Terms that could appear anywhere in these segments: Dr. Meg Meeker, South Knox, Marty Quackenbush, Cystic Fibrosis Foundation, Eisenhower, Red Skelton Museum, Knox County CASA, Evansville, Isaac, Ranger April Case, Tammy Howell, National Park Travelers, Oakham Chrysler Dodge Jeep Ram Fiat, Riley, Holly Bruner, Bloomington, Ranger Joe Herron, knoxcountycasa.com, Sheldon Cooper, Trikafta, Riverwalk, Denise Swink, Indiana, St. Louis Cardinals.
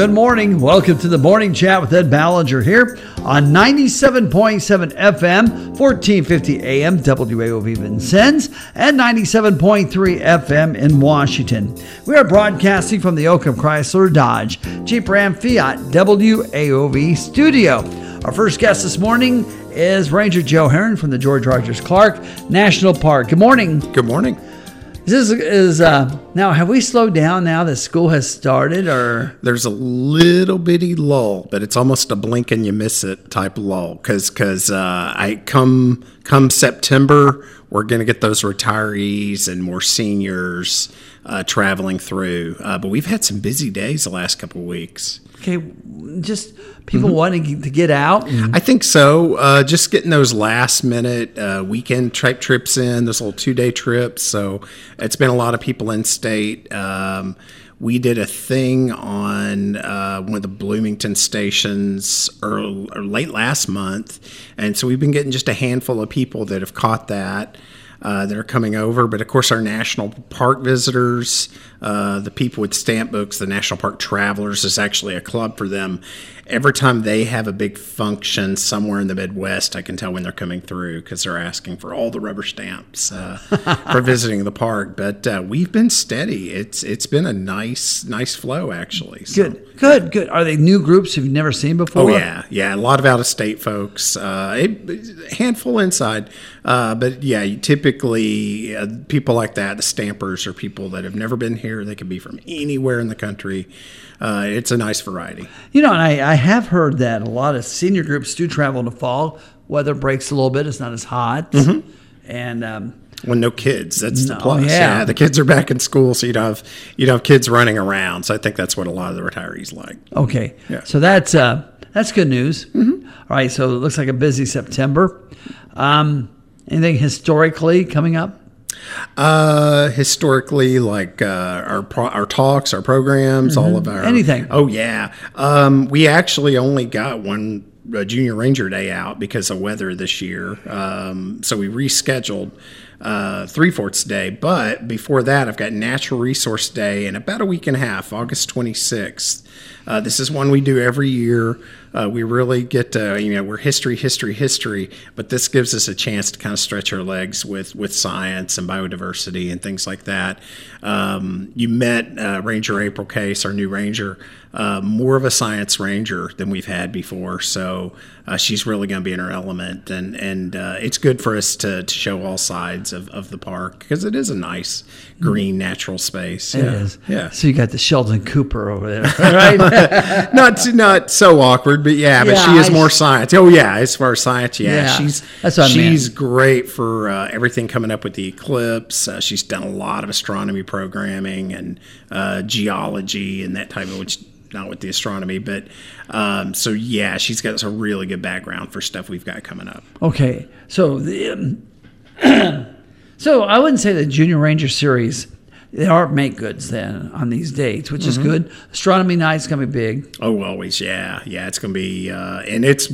Good morning. Welcome to the Morning Chat with Ed Ballinger here on 97.7 FM, 1450 AM, WAOV Vincennes, and 97.3 FM in Washington. We are broadcasting from the Oakham Chrysler Dodge Jeep Ram Fiat WAOV studio. Our first guest this morning is Ranger Joe Herron from the George Rogers Clark National Park. Good morning. Good morning. This is now, have we slowed down now that school has started? Or there's a little bitty lull, but it's almost a blink and you miss it type lull because come September, we're going to get those retirees and more seniors traveling through. But we've had some busy days the last couple of weeks. Okay, just people wanting to get out? I think so. Just getting those last-minute weekend type trips in, those little two-day trips. So it's been a lot of people in-state. We did a thing on one of the Bloomington stations late last month, and so we've been getting just a handful of people that have caught that. That are coming over, but of course our national park visitors, the people with stamp books, the National Park Travelers is actually a club for them. Every time they have a big function somewhere in the Midwest, I can tell when they're coming through because they're asking for all the rubber stamps for visiting the park. But we've been steady. It's been a nice flow actually. So. Good. Are they new groups you've never seen before? Oh yeah. A lot of out of state folks, a handful inside, but yeah, you typically. People like that, the stampers are people that have never been here. They can be from anywhere in the country. It's a nice variety. You know, and I have heard that a lot of senior groups do travel in the fall. Weather breaks a little bit. It's not as hot. Mm-hmm. And no kids. That's the plus. Yeah, the kids are back in school, so you don't have kids running around. So I think that's what a lot of the retirees like. Okay. Yeah. So that's good news. Mm-hmm. All right. So it looks like a busy September. Anything historically coming up? Historically, like our talks, our programs, all of our... Anything. Oh, yeah. We actually only got one Junior Ranger Day out because of weather this year. So we rescheduled Three-Fourths Day. But before that, I've got Natural Resource Day in about a week and a half, August 26th. This is one we do every year. We really get to, we're history, but this gives us a chance to kind of stretch our legs with science and biodiversity and things like that. You met Ranger April Case, our new ranger, more of a science ranger than we've had before. So she's really going to be in her element. And it's good for us to show all sides of the park because it is a nice green natural space. It is. Yeah. So you got the Sheldon Cooper over there, right? not so awkward. But yeah, but she is more science. Oh yeah, as far as science, yeah. She's great for everything coming up with the eclipse. She's done a lot of astronomy programming and geology and that type of, which not with the astronomy, but so yeah, she's got a really good background for stuff we've got coming up. Okay, so so I wouldn't say the Junior Ranger series. They are make goods then on these dates, which is good. Astronomy night's gonna be big. Oh, always, yeah. It's gonna be, and it's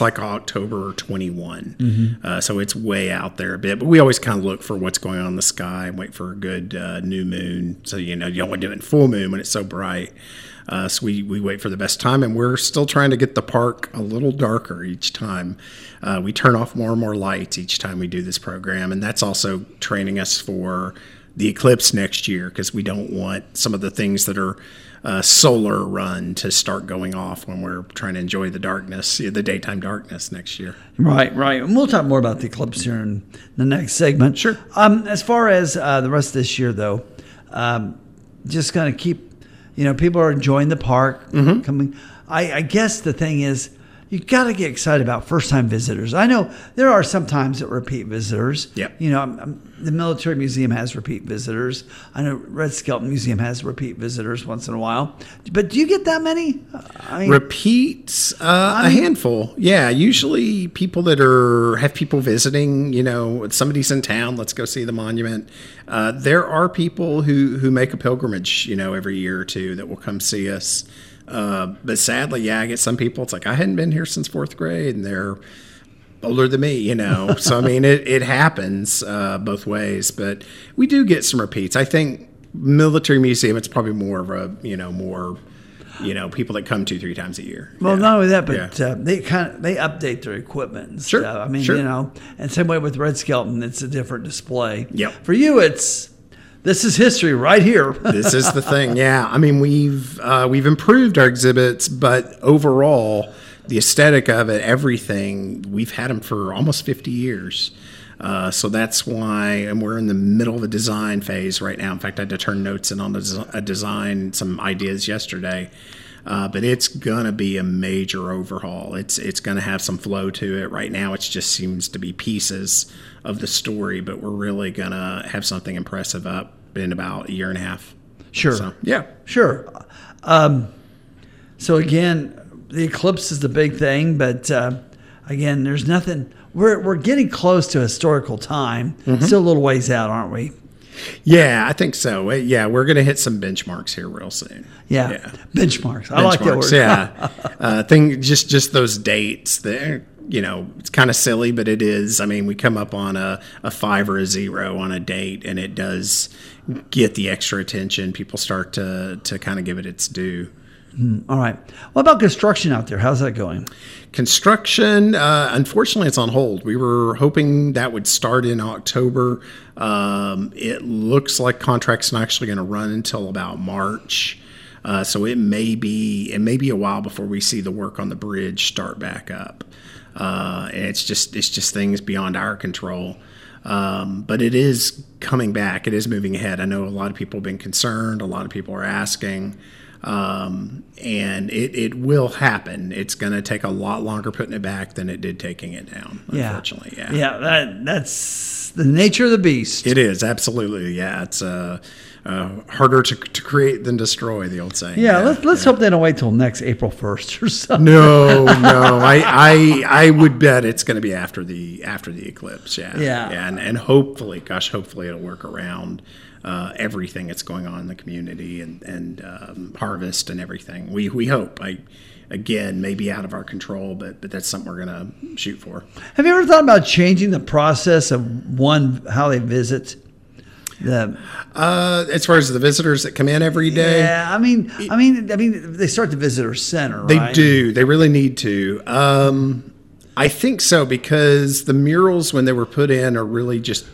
like October 21, so it's way out there a bit. But we always kind of look for what's going on in the sky and wait for a good new moon. So you don't want to do it in full moon when it's so bright. So we wait for the best time, and we're still trying to get the park a little darker each time. We turn off more and more lights each time we do this program, and that's also training us for the eclipse next year because we don't want some of the things that are solar run to start going off when we're trying to enjoy the darkness, the daytime darkness next year. Right. And we'll talk more about the eclipse here in the next segment. Sure. As far as the rest of this year, though, just going to keep, people are enjoying the park. Coming. I guess the thing is, you got to get excited about first-time visitors. I know there are sometimes that repeat visitors. Yep. The military museum has repeat visitors. I know Red Skelton Museum has repeat visitors once in a while. But do you get that many? Repeats? A handful. Yeah, usually people that have people visiting, somebody's in town, let's go see the monument. There are people who make a pilgrimage, every year or two that will come see us. But sadly, I get some people, it's like, I hadn't been here since fourth grade and they're older than me, So, it happens both ways, but we do get some repeats. I think military museum, it's probably more of a, more you know, people that come 2-3 times a year. Well, yeah. Not only that, but they update their equipment and stuff. I mean, you know, and same way with Red Skelton, it's a different display. Yep. For you, it's this is history right here. This is the thing. Yeah. I mean, we've improved our exhibits, but overall, the aesthetic of it, everything, we've had them for almost 50 years. So that's why, and we're in the middle of a design phase right now. In fact, I had to turn notes in on a design, some ideas yesterday. But it's gonna be a major overhaul. It's gonna have some flow to it. Right now, it just seems to be pieces of the story. But we're really gonna have something impressive up in about a year and a half. Sure. So, yeah. Sure. So again, the eclipse is the big thing. But again, there's nothing. We're getting close to historical time. Mm-hmm. Still a little ways out, aren't we? Yeah, I think so. Yeah, we're going to hit some benchmarks here real soon. Yeah, benchmarks. I like that word. Yeah, just those dates. They're, you know, it's kind of silly, but it is. I mean, we come up on a 5 or a 0 on a date, and it does get the extra attention. People start to kind of give it its due. All right. What about construction out there? How's that going? Construction, unfortunately, it's on hold. We were hoping that would start in October. It looks like contract's not actually going to run until about March. So it may be a while before we see the work on the bridge start back up. And it's just things beyond our control. But it is coming back. It is moving ahead. I know a lot of people have been concerned. A lot of people are asking. And it will happen. It's going to take a lot longer putting it back than it did taking it down, unfortunately. Yeah, that's the nature of the beast. It is, absolutely. Yeah, it's harder to create than destroy, the old saying. Yeah, let's hope they don't wait till next April 1st or something. No. I would bet it's going to be after the eclipse. Yeah. And hopefully it'll work around everything that's going on in the community and harvest and everything. We hope. Again, maybe out of our control, but that's something we're going to shoot for. Have you ever thought about changing the process of how they visit? As far as the visitors that come in every day, I mean, they start the visitor center. Right? They do. They really need to. I think so, because the murals when they were put in are really just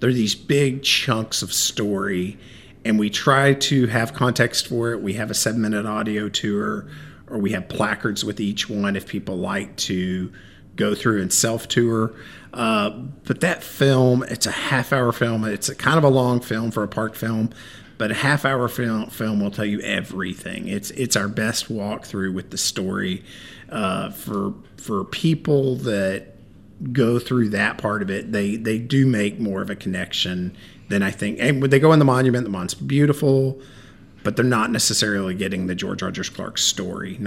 they're these big chunks of story, and we try to have context for it. We have a 7-minute audio tour, or we have placards with each one if people like to go through and self-tour. But that film, it's a half-hour film. It's kind of a long film for a park film, but a half-hour film will tell you everything. It's our best walkthrough with the story for people that go through that part of it. They do make more of a connection than I think. And when they go in the monument, the monument's beautiful, but they're not necessarily getting the George Rogers Clark story.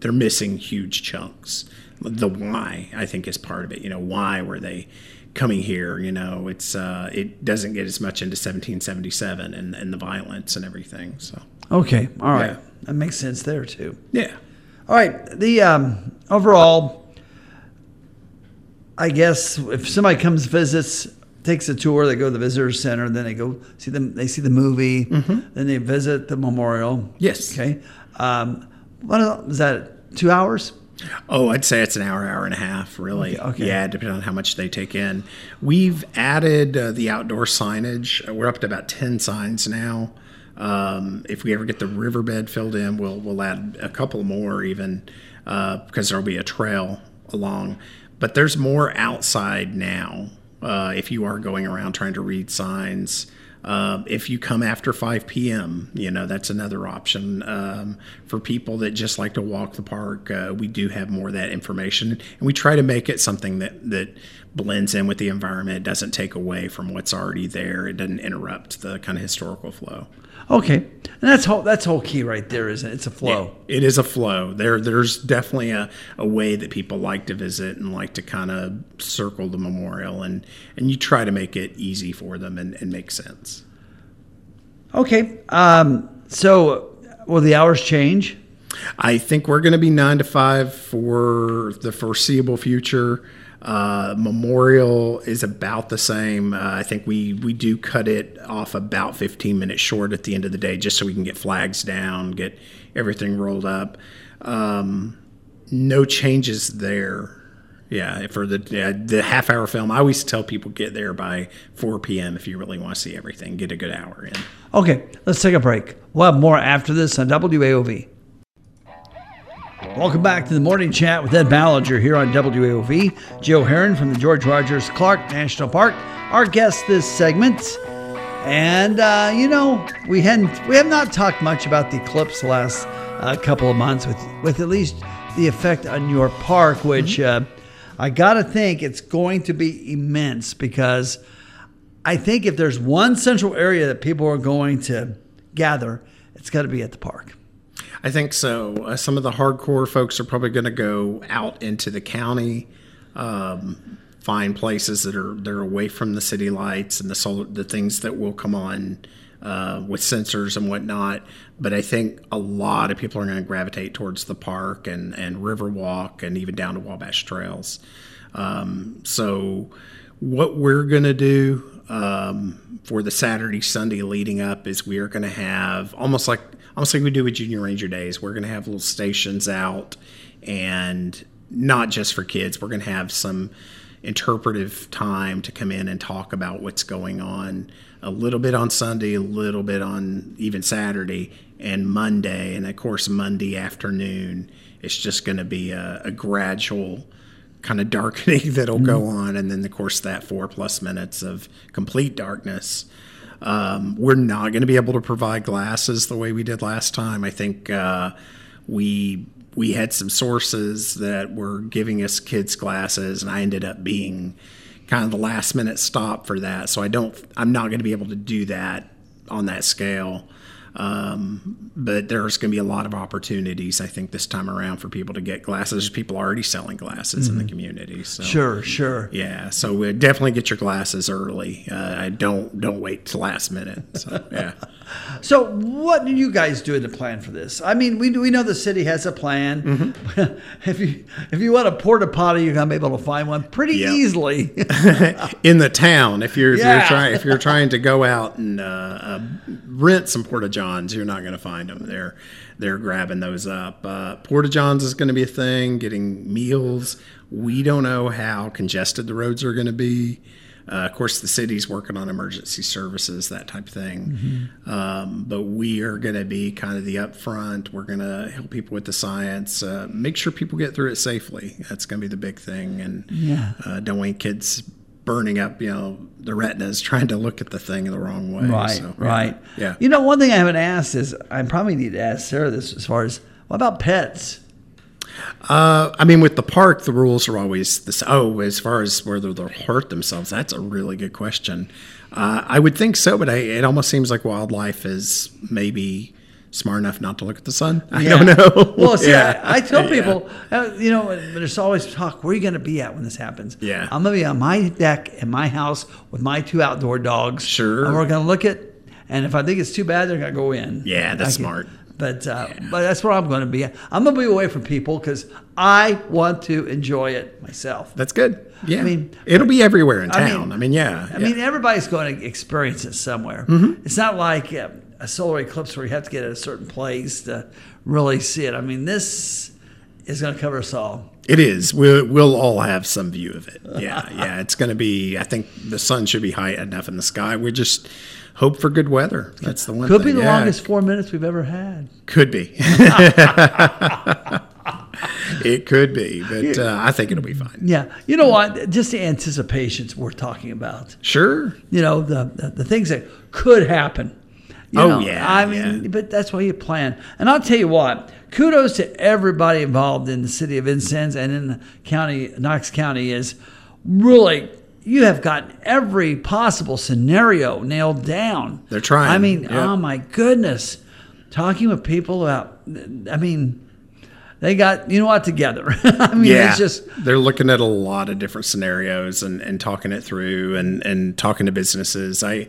They're missing huge chunks. The why, I think, is part of it. You know, why were they coming here? You know, it's it doesn't get as much into 1777 and the violence and everything. So okay, all right, that makes sense there too. Yeah, all right. The overall, I guess if somebody comes visits, takes a tour, they go to the visitor center, then they go see them. They see the movie, mm-hmm. Then they visit the memorial. Yes. Okay. What is that? 2 hours. Oh, I'd say it's an hour, hour and a half, really. Okay. Yeah, depending on how much they take in. We've added the outdoor signage. We're up to about 10 signs now. If we ever get the riverbed filled in, we'll add a couple more even because there'll be a trail along. But there's more outside now if you are going around trying to read signs. If you come after 5 p.m., you know, that's another option. For people that just like to walk the park, we do have more of that information. And we try to make it something that blends in with the environment. It doesn't take away from what's already there. It doesn't interrupt the kind of historical flow. Okay. And that's whole key right there, isn't it? It's a flow. It is a flow. There's definitely a way that people like to visit and like to kind of circle the memorial. And you try to make it easy for them and make sense. Okay. So will the hours change? I think we're going to be 9 to 5 for the foreseeable future. Memorial is about the same. I think we do cut it off about 15 minutes short at the end of the day, just so we can get flags down, get everything rolled up. No changes there. Yeah, for the half-hour film, I always tell people get there by 4 p.m. if you really want to see everything. Get a good hour in. Okay, let's take a break. We'll have more after this on WAOV. Welcome back to the Morning Chat with Ed Ballinger here on WAOV. Joe Herron from the George Rogers Clark National Park, our guest this segment. And, we have not talked much about the eclipse the last couple of months with at least the effect on your park, which... Mm-hmm. I got to think it's going to be immense, because I think if there's one central area that people are going to gather, it's got to be at the park. I think so. Some of the hardcore folks are probably going to go out into the county, find places that are away from the city lights and the things that will come on with sensors and whatnot. But I think a lot of people are going to gravitate towards the park and Riverwalk and even down to Wabash Trails. So what we're going to do for the Saturday, Sunday leading up is we are going to have almost like we do with Junior Ranger Days. We're going to have little stations out, and not just for kids. We're going to have some interpretive time to come in and talk about what's going on. A little bit on Sunday, a little bit on even Saturday and Monday. And, of course, Monday afternoon, it's just going to be a gradual kind of darkening that'll go on. And then, of course, that 4+ minutes of complete darkness. We're not going to be able to provide glasses the way we did last time. I think we had some sources that were giving us kids glasses, and I ended up being – kind of the last minute stop for that. So I'm not going to be able to do that on that scale. But there's going to be a lot of opportunities, I think, this time around for people to get glasses. There's people already selling glasses in the community. So, sure. Yeah. So we'll definitely get your glasses early. I don't wait till last minute. So, yeah. So what do you guys do in the plan for this? I mean, we know the city has a plan. Mm-hmm. If you want a porta potty, you're going to be able to find one pretty easily in the town. If you're trying to go out and rent some porta johns, you're not going to find them. They're grabbing those up. Porta johns is going to be a thing. Getting meals. We don't know how congested the roads are going to be. Of course, the city's working on emergency services, that type of thing. Mm-hmm. But we are going to be kind of the upfront. We're going to help people with the science. Make sure people get through it safely. That's going to be the big thing. And don't want kids burning up, the retinas trying to look at the thing in the wrong way. Right, so, right. Yeah. One thing I haven't asked is, I probably need to ask Sarah this, as far as, what about pets? With the park, the rules are always this. Oh, as far as whether they'll hurt themselves, that's a really good question. I would think so, but it almost seems like wildlife is maybe smart enough not to look at the sun. I don't know. Well, see, I tell people, there's always talk, where are you going to be at when this happens? Yeah. I'm going to be on my deck in my house with my 2 outdoor dogs. Sure. And we're going to look at, and if I think it's too bad, they're going to go in. Yeah, that's smart. But that's where I'm going to be. I'm going to be away from people because I want to enjoy it myself. That's good. Yeah. I mean, it'll be everywhere in town. Everybody's going to experience it somewhere. Mm-hmm. It's not like a solar eclipse where you have to get at a certain place to really see it. I mean, this is going to cover us all. It is. We'll all have some view of it. Yeah, yeah. It's going to be, I think the sun should be high enough in the sky. We just hope for good weather. That's the one thing. Could be the longest 4 minutes we've ever had. Could be. It could be, but I think it'll be fine. Yeah. You know what? Just the anticipations we're talking about. Sure. The things that could happen. But that's why you plan. And I'll tell you what, kudos to everybody involved in the city of Vincennes and in the county, Knox County, is really, you have gotten every possible scenario nailed down. They're trying. Oh my goodness. Talking with people about, they got, together. It's just. They're looking at a lot of different scenarios and talking it through and talking to businesses. I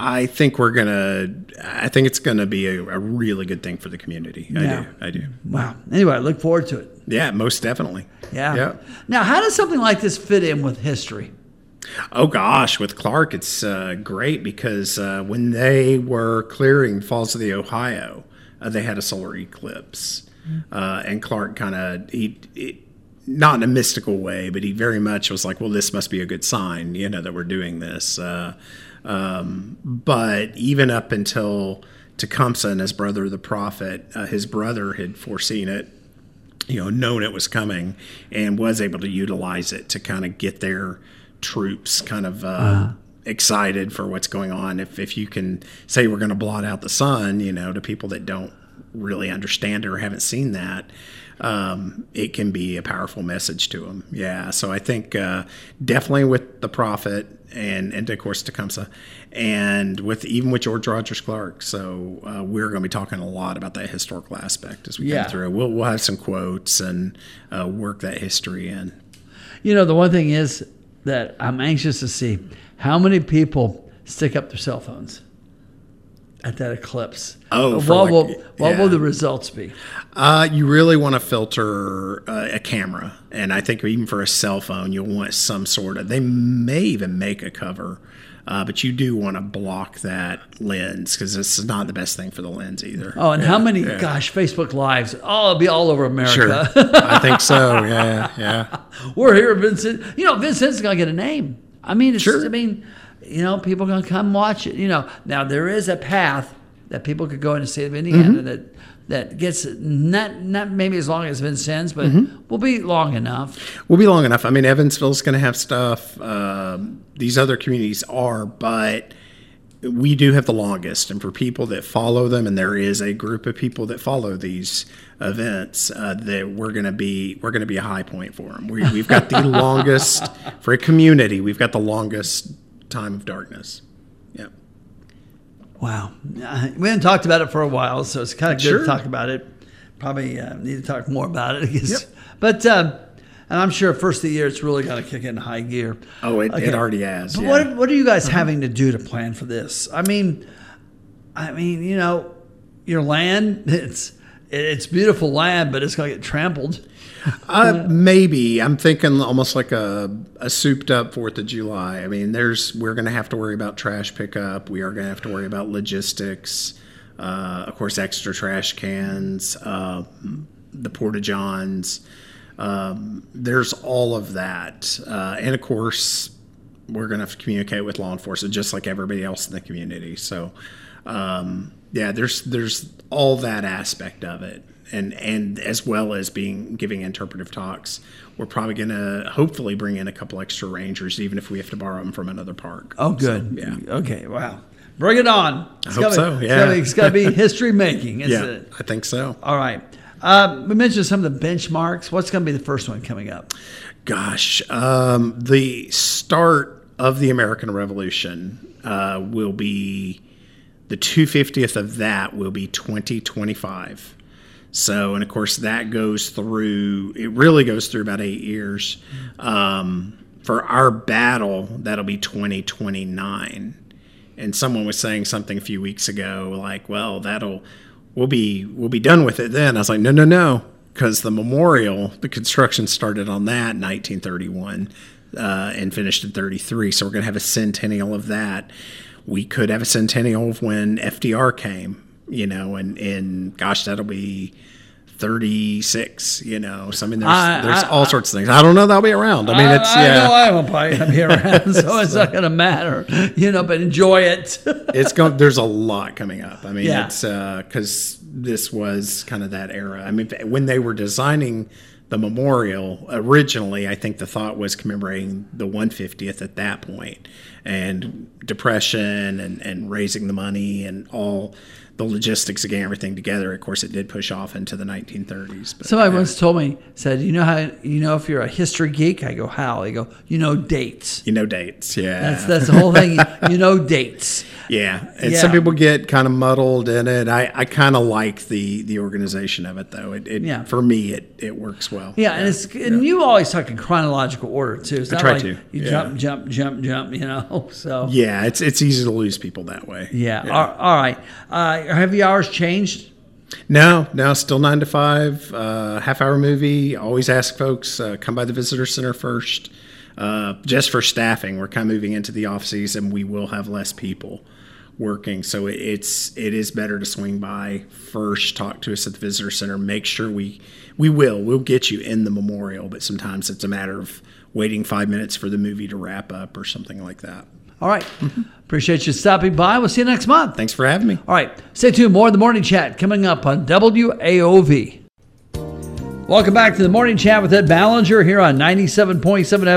I think it's gonna be a really good thing for the community. Yeah. I do. Wow. Anyway, I look forward to it. Yeah, most definitely. Yeah. Now, how does something like this fit in with history? Oh gosh, with Clark, it's great because when they were clearing Falls of the Ohio, they had a solar eclipse, and Clark kind of he not in a mystical way, but he very much was like, well, this must be a good sign, that we're doing this. But even up until Tecumseh and his brother, the prophet, his brother had foreseen it, known it was coming and was able to utilize it to kind of get their troops kind of excited for what's going on. If you can say we're going to blot out the sun, to people that don't really understand or haven't seen that, it can be a powerful message to them. Yeah. So I think definitely with the prophet and of course Tecumseh and even with George Rogers Clark. So we're going to be talking a lot about that historical aspect as we come through. We'll have some quotes and work that history in. The one thing is that I'm anxious to see how many people stick up their cell phones at that eclipse. What will the results be? You really want to filter a camera, and I think even for a cell phone you'll want some sort of, they may even make a cover, but you do want to block that lens because this is not the best thing for the lens either. How many gosh Facebook lives, it'll be all over America. Sure. I think so. Yeah We're here at Vincennes. Vincennes gonna get a name. People are going to come watch it. Now there is a path that people could go in the state of Indiana that gets not maybe as long as Vincennes, but will be long enough. I mean, Evansville's going to have stuff. These other communities are, but we do have the longest. And for people that follow them, and there is a group of people that follow these events, that we're going to be a high point for them. We've got the longest for a community. We've got the longest time of darkness. Yep. Wow. We haven't talked about it for a while, so it's kind of good to talk about it. Probably need to talk more about it, I guess. Yep. But and I'm sure first of the year it's really got to kick in high gear. It already has. But what are you guys having to do to plan for this? I mean, your land, it's beautiful land, but it's going to get trampled. Maybe. I'm thinking almost like a souped up 4th of July. I mean, we're going to have to worry about trash pickup. We are going to have to worry about logistics. Of course, extra trash cans, the porta-johns. There's all of that. And of course, we're going to have to communicate with law enforcement just like everybody else in the community. So, there's all that aspect of it. And as well as giving interpretive talks, we're probably going to hopefully bring in a couple extra rangers, even if we have to borrow them from another park. Oh, good. So, yeah. Okay. Wow. Bring it on. I hope so. Yeah. It's got to be history making, isn't it? I think so. All right. We mentioned some of the benchmarks. What's going to be the first one coming up? Gosh, the start of the American Revolution will be the 250th of that will be 2025. So, and of course that goes through about 8 years. For our battle, that'll be 2029. And someone was saying something a few weeks ago, like, well, we'll be done with it then. I was like, no. 'Cause the memorial, the construction started on that in 1931, and finished in 1933. So we're going to have a centennial of that. We could have a centennial of when FDR came. And gosh, that'll be 36, So, I mean, there's all sorts of things. I don't know that'll be around. I mean, it's, yeah. I know I won't be around, so it's not going to matter, but enjoy it. There's a lot coming up. I mean, it's, 'cause this was kind of that era. I mean, when they were designing the memorial originally, I think the thought was commemorating the 150th at that point, and depression and raising the money and all the logistics of getting everything together, of course, it did push off into the 1930s. But somebody once told me, said, if you're a history geek? I go, how? They go, dates. Yeah. That's the whole thing. Dates. Yeah. And some people get kind of muddled in it. I kind of like the organization of it, though. For me, it works well. Yeah. And you always talk in chronological order, too. It's not I try like to. You jump, so. Yeah. It's easy to lose people that way. Yeah. All right. Have the hours changed? No, still 9 to 5, half-hour movie. Always ask folks, come by the visitor center first, just for staffing. We're kind of moving into the off season. We will have less people working, so it is better to swing by first. Talk to us at the visitor center. Make sure we'll get you in the memorial, but sometimes it's a matter of waiting 5 minutes for the movie to wrap up or something like that. All right. Appreciate you stopping by. We'll see you next month. Thanks for having me. All right. Stay tuned. More of the Morning Chat coming up on WAOV. Welcome back to the Morning Chat with Ed Ballinger here on 97.7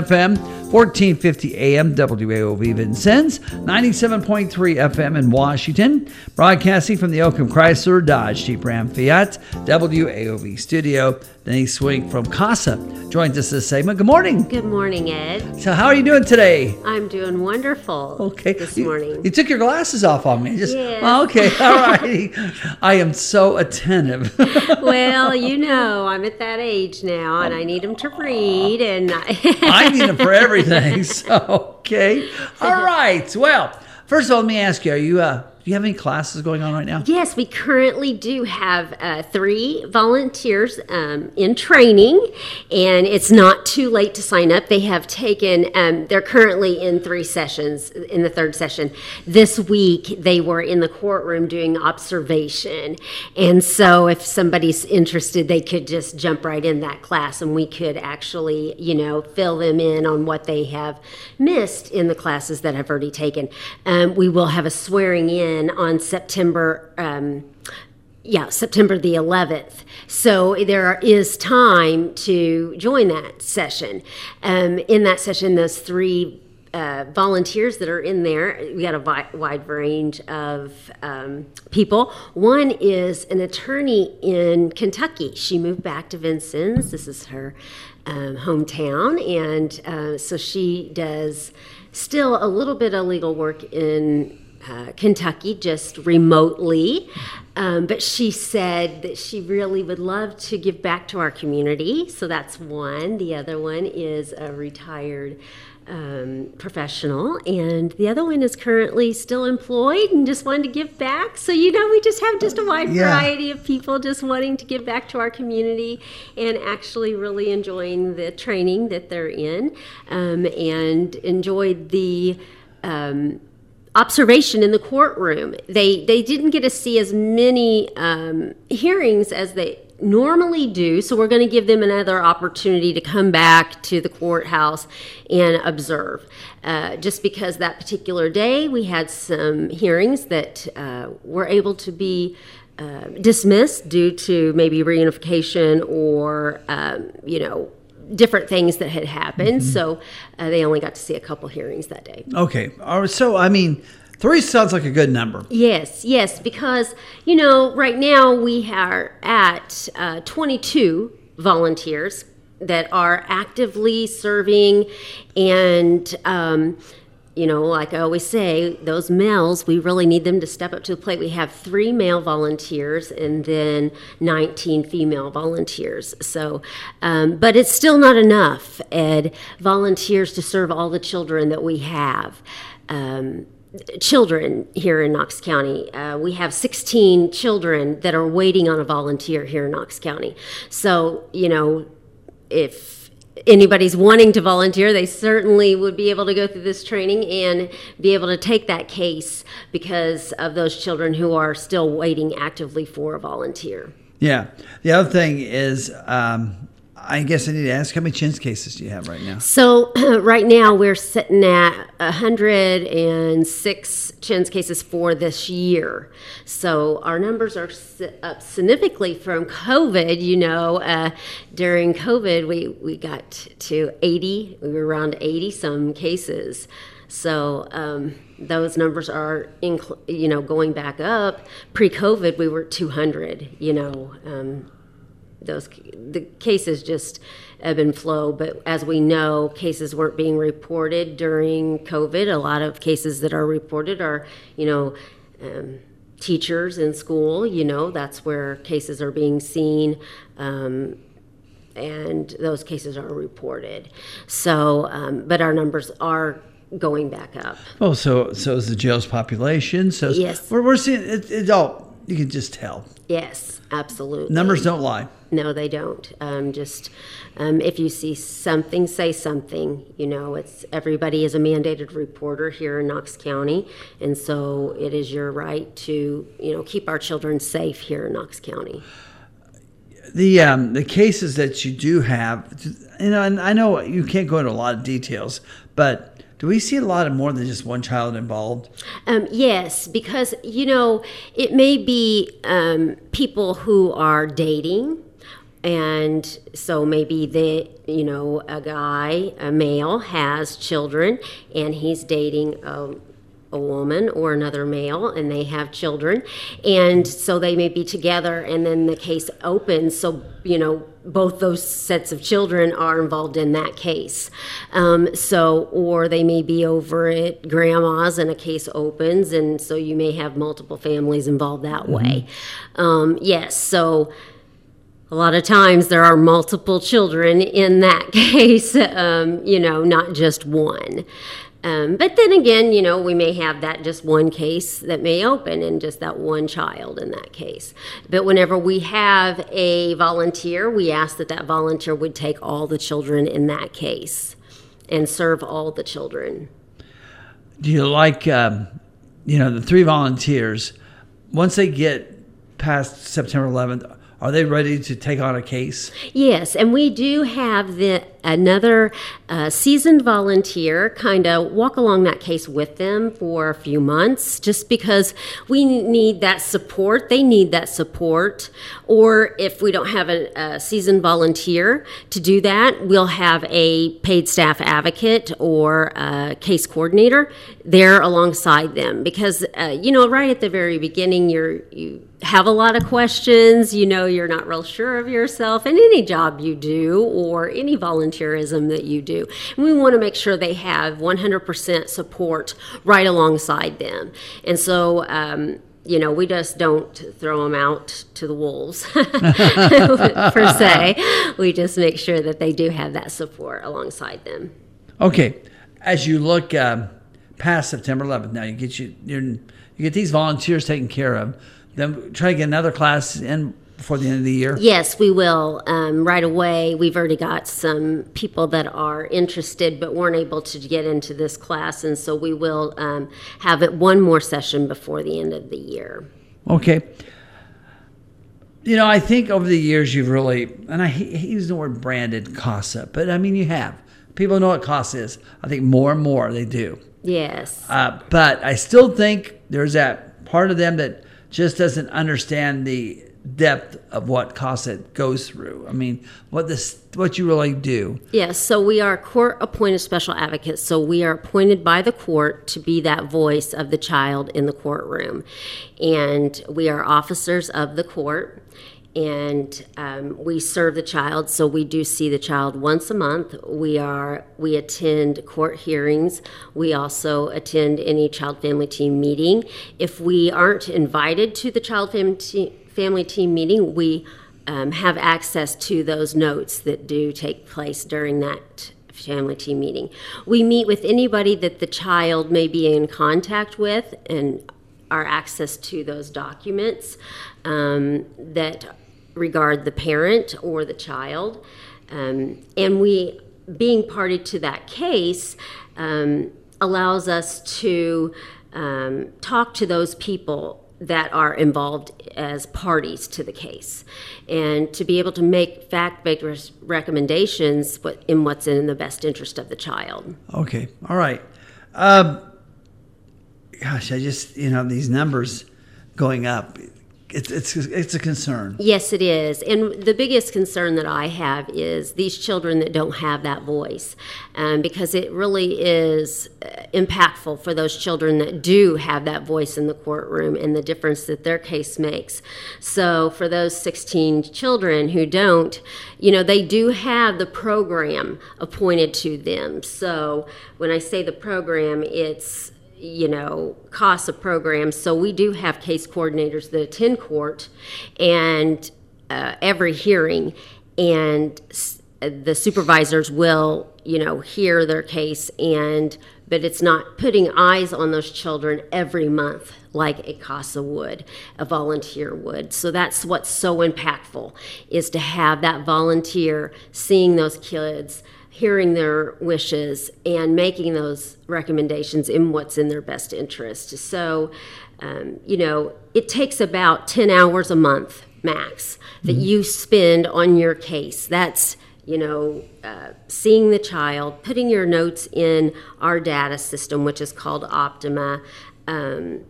FM, 1450 AM, WAOV Vincennes, 97.3 FM in Washington. Broadcasting from the Oakham Chrysler Dodge Jeep Ram Fiat, WAOV studio. Denise Swink from CASA joins us this segment. Good morning. Good morning, Ed. So how are you doing today? I'm doing wonderful. Okay. This morning. You took your glasses off on me. Okay. All righty. I am so attentive. Well, I'm at that age now, and I need them to read. And I need them for everything. So, okay. All right. Well, first of all, let me ask you, are you... do you have any classes going on right now? Yes, we currently do have 3 volunteers in training, and it's not too late to sign up. They have taken, they're currently in 3 sessions, in the 3rd session. This week, they were in the courtroom doing observation, and so if somebody's interested, they could just jump right in that class, and we could actually, fill them in on what they have missed in the classes that I've already taken. We will have a swearing in on September the 11th. So there is time to join that session. In that session, those 3 volunteers that are in there, we got a wide range of people. One is an attorney in Kentucky. She moved back to Vincennes. This is her hometown. And so she does still a little bit of legal work in Kentucky, just remotely, but she said that she really would love to give back to our community. So that's one. The other one is a retired professional, and the other one is currently still employed and just wanted to give back. So we just have just a wide variety of people just wanting to give back to our community and actually really enjoying the training that they're in, and enjoyed the observation in the courtroom. They didn't get to see as many hearings as they normally do, so we're going to give them another opportunity to come back to the courthouse and observe. Just because that particular day we had some hearings that were able to be dismissed due to maybe reunification or, different things that had happened. Mm-hmm. So they only got to see a couple hearings that day. Okay. So, 3 sounds like a good number. Yes, because, right now we are at 22 volunteers that are actively serving, and like I always say, those males, we really need them to step up to the plate. We have 3 male volunteers and then 19 female volunteers. So, but it's still not enough, Ed, volunteers to serve all the children that we have. Children here in Knox County. We have 16 children that are waiting on a volunteer here in Knox County. So, if anybody's wanting to volunteer, they certainly would be able to go through this training and be able to take that case because of those children who are still waiting actively for a volunteer. Yeah. The other thing is, I guess I need to ask, how many CHINS cases do you have right now? So right now we're sitting at 106 CHINS cases for this year. So our numbers are up significantly from COVID. During COVID we got to 80. We were around 80 some cases. So those numbers are, going back up. Pre-COVID, we were 200, the cases just ebb and flow, but as we know, cases weren't being reported during COVID. A lot of cases that are reported are, teachers in school, that's where cases are being seen, and those cases are reported. So, but our numbers are going back up. Oh, so is the jail's population. So yes, we're seeing it all. You can just tell. Yes, absolutely. Numbers don't lie. No, they don't. If you see something, say something. Everybody is a mandated reporter here in Knox County, and so it is your right to, keep our children safe here in Knox County. The cases that you do have, and I know you can't go into a lot of details, but do we see a lot of more than just one child involved? Yes, because, it may be people who are dating. And so maybe a guy, a male, has children, and he's dating a woman or another male, and they have children. And so they may be together, and then the case opens. So, both those sets of children are involved in that case. Or they may be over at grandma's and a case opens, and so you may have multiple families involved that way. Yes, so a lot of times there are multiple children in that case, not just one. But then again, we may have that just one case that may open and just that one child in that case. But whenever we have a volunteer, we ask that volunteer would take all the children in that case and serve all the children. Do you like, the three volunteers, once they get past September 11th, are they ready to take on a case? Yes, and we do have another seasoned volunteer kind of walk along that case with them for a few months, just because we need that support. They need that support. Or if we don't have a seasoned volunteer to do that, we'll have a paid staff advocate or a case coordinator there alongside them. Because, right at the very beginning, you have a lot of questions, you're not real sure of yourself in any job you do or any volunteerism that you do. And we want to make sure they have 100% support right alongside them. And so, we just don't throw them out to the wolves, per se. We just make sure that they do have that support alongside them. Okay. As you look past September 11th, now you get these volunteers taken care of. Then try to get another class in before the end of the year? Yes, we will. Right away, we've already got some people that are interested but weren't able to get into this class, and so we will have it one more session before the end of the year. Okay. I think over the years you've really, and I hate using the word branded CASA, but I mean you have. People know what CASA is. I think more and more they do. Yes. But I still think there's that part of them that just doesn't understand the depth of what CASA goes through. I mean, what you really do. Yes, so we are court-appointed special advocates. So we are appointed by the court to be that voice of the child in the courtroom. And we are officers of the court. And we serve the child, so we do see the child once a month. We attend court hearings. We also attend any child family team meeting. If we aren't invited to the child family team meeting, we have access to those notes that do take place during that family team meeting. We meet with anybody that the child may be in contact with, and our access to those documents that regard the parent or the child. And we, being party to that case, allows us to talk to those people that are involved as parties to the case and to be able to make fact-based recommendations in what's in the best interest of the child. Okay, all right. Gosh, I just, these numbers going up. It's a concern. Yes, it is. And the biggest concern that I have is these children that don't have that voice, because it really is impactful for those children that do have that voice in the courtroom and the difference that their case makes. So for those 16 children who don't, you know, they do have the program appointed to them. So when I say the program, it's, you know, CASA programs. So we do have case coordinators that attend court and every hearing, and the supervisors will, you know, hear their case, and but it's not putting eyes on those children every month like a CASA would, a volunteer would. So that's what's so impactful, is to have that volunteer seeing those kids, hearing their wishes, and making those recommendations in what's in their best interest. So, you know, it takes about 10 hours a month max that you spend on your case. That's, you know, seeing the child, putting your notes in our data system, which is called Optima, and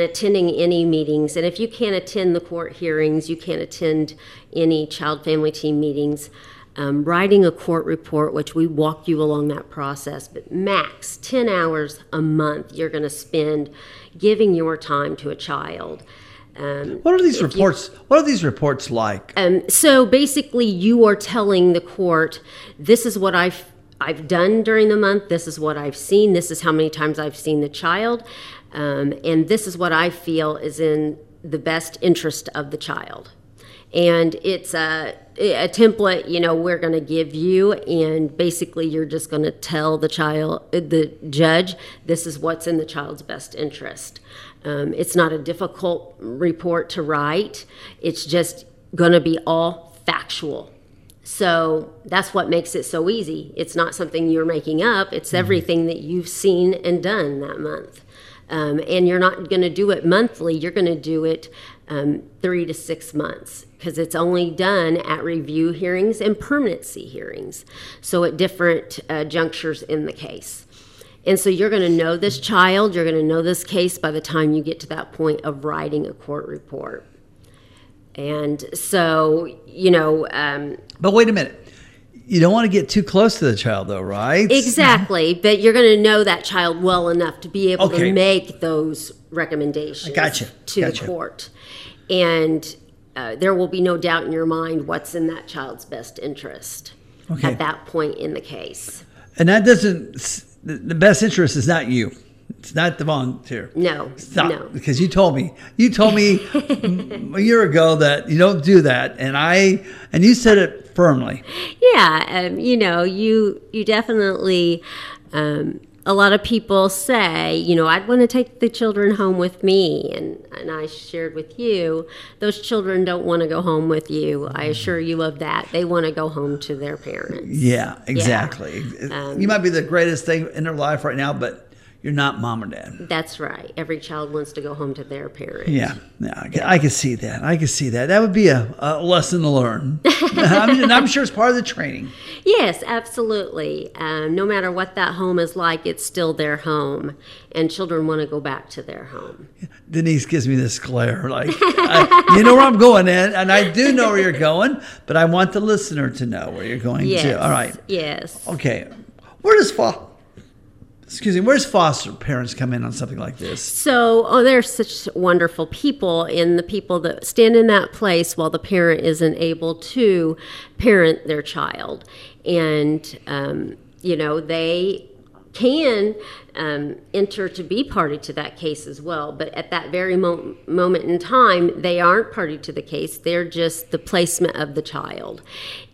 attending any meetings. And if you can't attend the court hearings, you can't attend any child family team meetings. Writing a court report, which we walk you along that process, but max 10 hours a month you're going to spend giving your time to a child. What are these reports? What are these reports like? So basically, you are telling the court, this is what I've done during the month. This is what I've seen. This is how many times I've seen the child, and this is what I feel is in the best interest of the child. And it's a template, you know, we're going to give you, and basically you're just going to tell the child, the judge, this is what's in the child's best interest. It's not a difficult report to write. It's just going to be all factual. So that's what makes it so easy. It's not something you're making up. It's everything that you've seen and done that month. And you're not going to do it monthly. You're going to do it 3 to 6 months, because it's only done at review hearings and permanency hearings, so at different junctures in the case. And so you're going to know this child, you're going to know this case by the time you get to that point of writing a court report. And so, you know... but wait a minute. You don't want to get too close to the child, though, right? Exactly. But you're going to know that child well enough to be able to make those recommendations to the court. And there will be no doubt in your mind what's in that child's best interest at that point in the case. And that doesn't, the best interest is not you. It's not the volunteer. No, stop. No. Because you told me a year ago that you don't do that, and you said it firmly. Yeah, you know, you definitely. A lot of people say, you know, I'd want to take the children home with me, and I shared with you, those children don't want to go home with you. I assure you of that. They want to go home to their parents. Yeah, exactly. Yeah. You might be the greatest thing in their life right now, but. You're not mom or dad. That's right. Every child wants to go home to their parents. Yeah. I can see that. That would be a lesson to learn. I'm sure it's part of the training. Yes, absolutely. No matter what that home is like, it's still their home, and children want to go back to their home. Denise gives me this glare, like, you know where I'm going, and I do know where you're going, but I want the listener to know where you're going to. All right. Yes. Okay. Where's foster parents come in on something like this? So, they're such wonderful people, and the people that stand in that place while the parent isn't able to parent their child. And, you know, they can enter to be party to that case as well, but at that very moment in time, they aren't party to the case. They're just the placement of the child.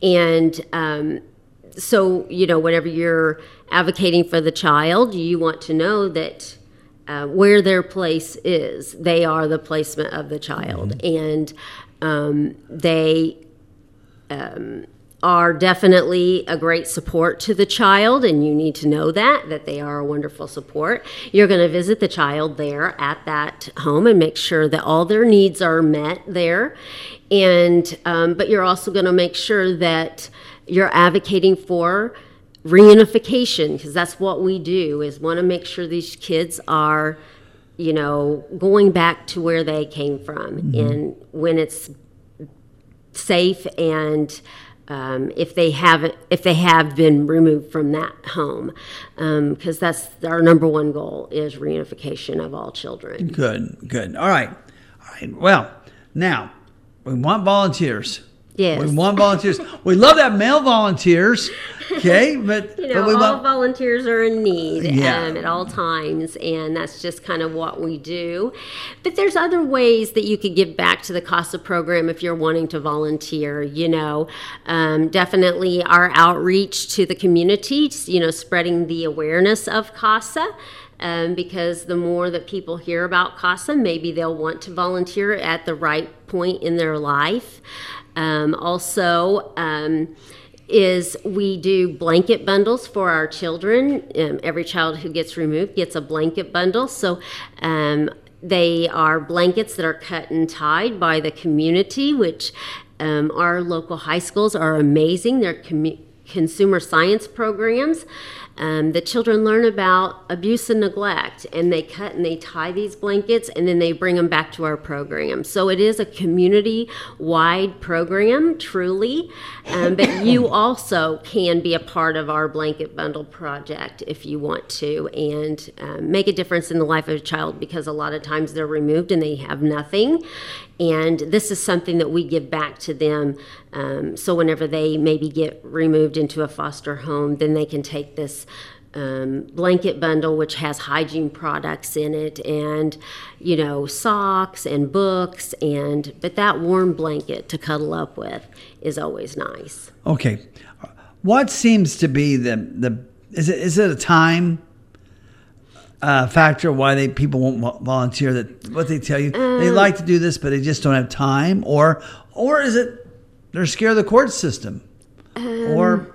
And... so, you know, whenever you're advocating for the child, you want to know that where their place is. They are the placement of the child. And they are definitely a great support to the child, and you need to know that they are a wonderful support. You're going to visit the child there at that home and make sure that all their needs are met there. And but you're also going to make sure that you're advocating for reunification, because that's what we do, is want to make sure these kids are you know, going back to where they came from, mm-hmm. and when it's safe, and if they have been removed from that home, because that's our number one goal, is reunification of all children. Good. All right. Well, now we want volunteers. Yes. We want volunteers. We love that male volunteers. Okay, but volunteers are in need at all times, and that's just kind of what we do. But there's other ways that you could give back to the CASA program if you're wanting to volunteer. Definitely our outreach to the community. Spreading the awareness of CASA. Because the more that people hear about CASA, maybe they'll want to volunteer at the right point in their life. Also, we do blanket bundles for our children. Every child who gets removed gets a blanket bundle. So they are blankets that are cut and tied by the community, which our local high schools are amazing. They're consumer science programs. The children learn about abuse and neglect, and they cut and they tie these blankets, and then they bring them back to our program. So it is a community-wide program, truly, but you also can be a part of our blanket bundle project if you want to, and make a difference in the life of a child, because a lot of times they're removed and they have nothing. And this is something that we give back to them. So whenever they maybe get removed into a foster home, then they can take this blanket bundle, which has hygiene products in it, and socks and books, but that warm blanket to cuddle up with is always nice. Okay, what seems to be the is it a time factor why people won't volunteer? That what they tell you, they like to do this, but they just don't have time, or is it they're scared of the court system, or?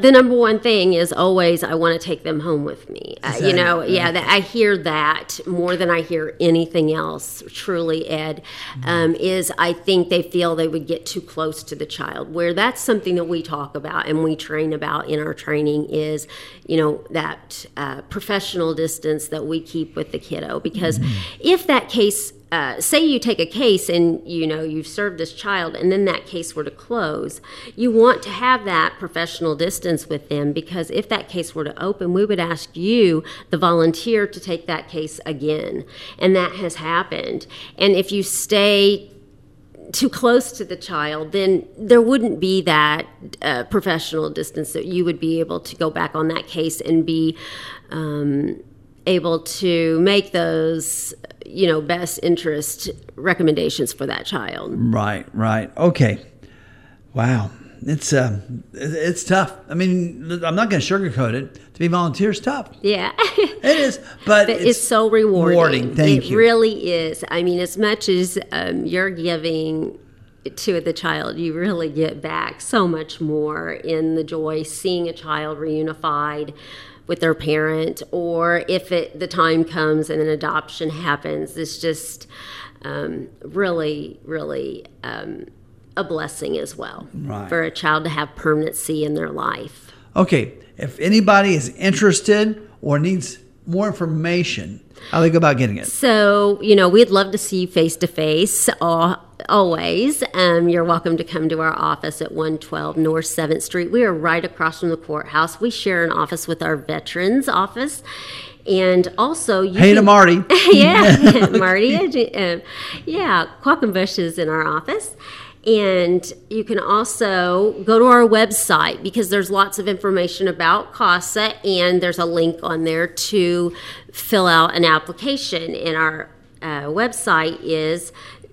The number one thing is always, I want to take them home with me. I hear that more than I hear anything else, truly, Ed, is I think they feel they would get too close to the child, where that's something that we talk about and we train about in our training is, that professional distance that we keep with the kiddo. Because if that case, say you take a case and, you've served this child, and then that case were to close, you want to have that professional distance with them, because if that case were to open, we would ask you, the volunteer, to take that case again. And that has happened. And if you stay too close to the child, then there wouldn't be that professional distance that you would be able to go back on that case and be able to make those best interest recommendations for that child. Right. Okay. Wow. It's tough. I mean, I'm not going to sugarcoat it. To be volunteer is tough. Yeah. It is, but it's so rewarding. Thank you. It really is. I mean, as much as you're giving to the child, you really get back so much more in the joy, seeing a child reunified with their parent, or if the time comes and an adoption happens. It's just really, really a blessing as well, right, for a child to have permanency in their life. Okay, if anybody is interested or needs more information, how do they go about getting it? So, we'd love to see you face-to-face, always. You're welcome to come to our office at 112 North 7th Street. We are right across from the courthouse. We share an office with our veterans office. And also, Marty. Yeah, Marty. Quackenbush is in our office. And you can also go to our website, because there's lots of information about CASA, and there's a link on there to fill out an application. And our website is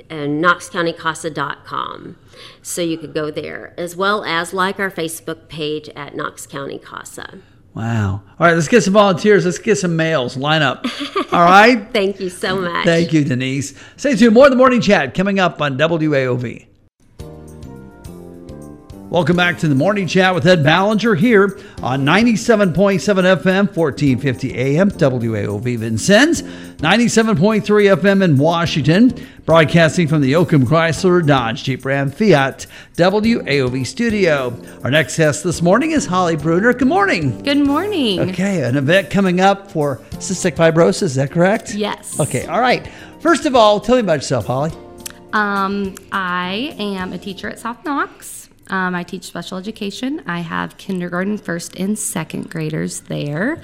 knoxcountycasa.com. So you could go there, as well as like our Facebook page at Knox County CASA. Wow. All right, let's get some volunteers. Let's get some males. Line up. All right? Thank you so much. Thank you, Denise. Stay tuned. More of the Morning Chat coming up on WAOV. Welcome back to the Morning Chat with Ed Ballinger here on 97.7 FM, 1450 AM, WAOV Vincennes, 97.3 FM in Washington, broadcasting from the Oakham Chrysler Dodge Jeep Ram Fiat WAOV studio. Our next guest this morning is Holly Bruner. Good morning. Good morning. Okay, an event coming up for cystic fibrosis, is that correct? Yes. Okay, all right. First of all, tell me about yourself, Holly. I am a teacher at South Knox. I teach special education. I have kindergarten, first, and second graders there,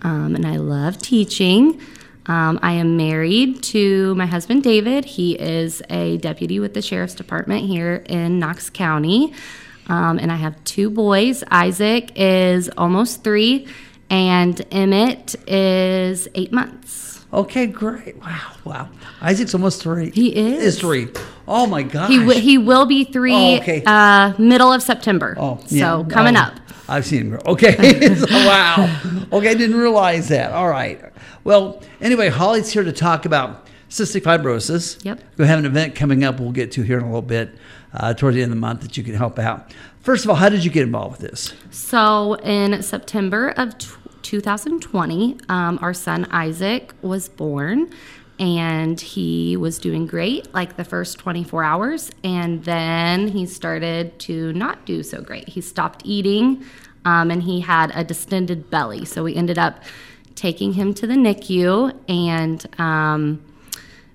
and I love teaching. I am married to my husband, David. He is a deputy with the Sheriff's Department here in Knox County, and I have two boys. Isaac is almost 3, and Emmett is 8 months. Okay, great. Wow. Isaac's almost 3. He is. He is 3. Oh, my gosh. He will be 3 middle of September. Oh, yeah. So coming up. I've seen him grow. Okay. Wow. Okay, I didn't realize that. All right. Well, anyway, Holly's here to talk about cystic fibrosis. Yep. We have an event coming up we'll get to here in a little bit towards the end of the month that you can help out. First of all, how did you get involved with this? So in September of 2020, our son Isaac was born, and he was doing great like the first 24 hours, and then he started to not do so great. He stopped eating, and he had a distended belly, so we ended up taking him to the NICU, and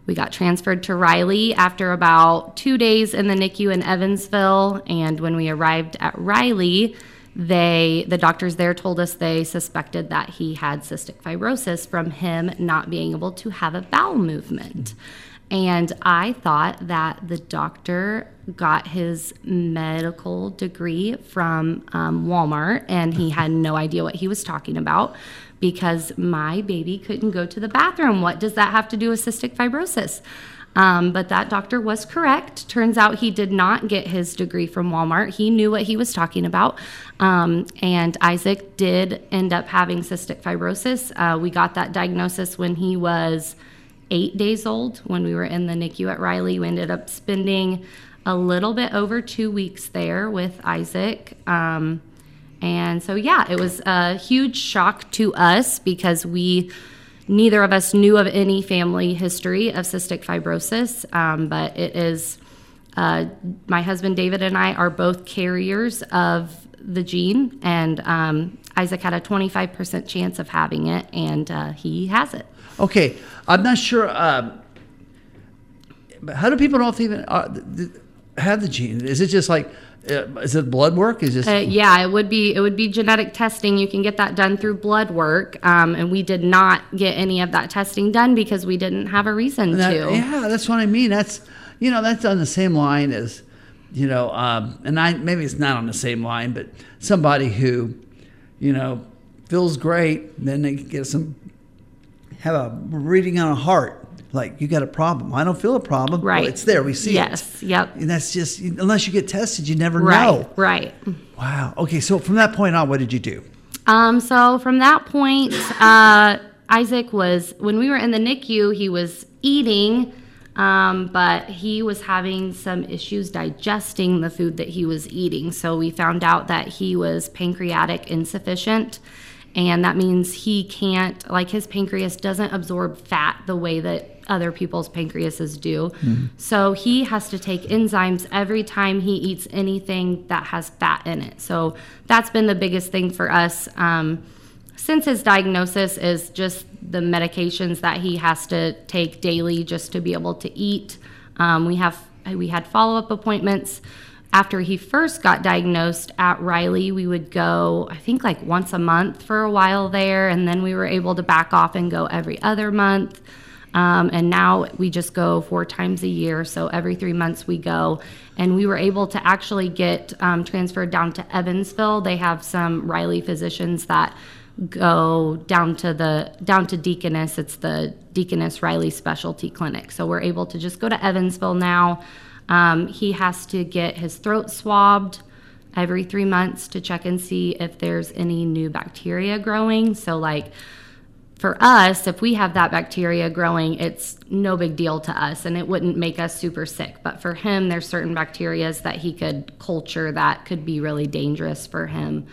we got transferred to Riley after about 2 days in the NICU in Evansville. And when we arrived at Riley, the doctors there told us they suspected that he had cystic fibrosis from him not being able to have a bowel movement. And I thought that the doctor got his medical degree from Walmart, and he had no idea what he was talking about, because my baby couldn't go to the bathroom. What does that have to do with cystic fibrosis? But that doctor was correct. Turns out he did not get his degree from Walmart. He knew what he was talking about. And Isaac did end up having cystic fibrosis. We got that diagnosis when he was 8 days old, when we were in the NICU at Riley. We ended up spending a little bit over 2 weeks there with Isaac. And so, yeah, it was a huge shock to us, because neither of us knew of any family history of cystic fibrosis, but it is, my husband David and I are both carriers of the gene, and Isaac had a 25% chance of having it, and he has it. Okay, I'm not sure, how do people know if they even have the gene? Is it just like, is it blood work? Is this yeah, it would be genetic testing. You can get that done through blood work, and we did not get any of that testing done because we didn't have a reason to. Yeah, that's what I mean. That's on the same line as, and maybe it's not on the same line, but somebody who, feels great, then they get have a reading on a heart. Like, you got a problem. I don't feel a problem. Right. Well, it's there. We see it. Yes. Yep. And that's just, unless you get tested, you never know. Right. Wow. Okay. So from that point on, what did you do? So from that point, Isaac was, when we were in the NICU, he was eating, but he was having some issues digesting the food that he was eating. So we found out that he was pancreatic insufficient. And that means he can't, his pancreas doesn't absorb fat the way that other people's pancreases do. Mm-hmm. So he has to take enzymes every time he eats anything that has fat in it. So that's been the biggest thing for us since his diagnosis, is just the medications that he has to take daily just to be able to eat. We had follow-up appointments. After he first got diagnosed at Riley, we would go, I think, once a month for a while there, and then we were able to back off and go every other month. And now we just go 4 times a year, so every 3 months we go. And we were able to actually get transferred down to Evansville. They have some Riley physicians that go down to Deaconess. It's the Deaconess Riley Specialty Clinic. So we're able to just go to Evansville now. He has to get his throat swabbed every 3 months to check and see if there's any new bacteria growing. So for us, if we have that bacteria growing, it's no big deal to us and it wouldn't make us super sick. But for him, there's certain bacterias that he could culture that could be really dangerous for him.